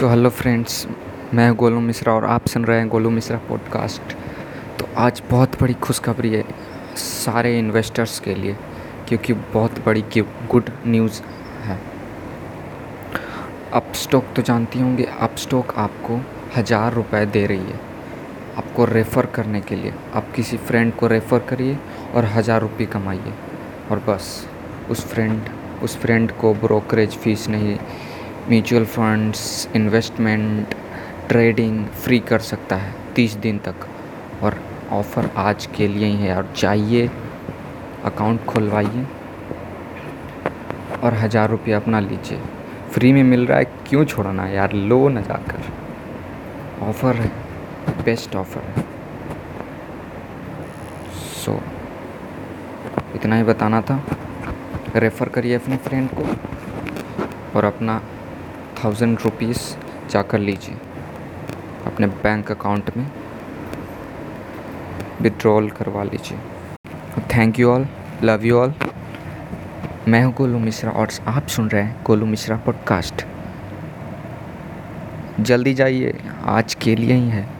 तो hello friends, मैं गोलू मिश्रा और आप सुन रहे हैं गोलू मिश्रा पॉडकास्ट। तो आज बहुत बड़ी खुशखबरी है सारे इन्वेस्टर्स के लिए, क्योंकि बहुत बड़ी गुड न्यूज़ है। अपस्टॉक तो जानती होंगे, अपस्टॉक आपको 1000 रुपये दे रही है आपको रेफ़र करने के लिए। आप किसी फ्रेंड को रेफ़र करिए और 1000 रुपये कमाइए, और बस उस फ्रेंड को ब्रोकरेज फीस नहीं, mutual funds, investment, trading free कर सकता है 30 दिन तक। और ऑफ़र आज के लिए ही है, और चाहिए अकाउंट खुलवाइए और 1000 रुपये अपना लीजिए। फ्री में मिल रहा है, क्यों छोड़ना यार, लो ना जाकर। ऑफ़र है, बेस्ट ऑफ़र है। सो इतना ही बताना था। रेफ़र करिए अपने फ्रेंड को और अपना 1000 रुपीज़ जाकर लीजिए अपने बैंक अकाउंट में, विड्रॉल करवा लीजिए। Thank you all, love you all. मैं हूँ गोलू मिश्रा और आप सुन रहे हैं गोलू मिश्रा पॉडकास्ट। जल्दी जाइए, आज के लिए ही है।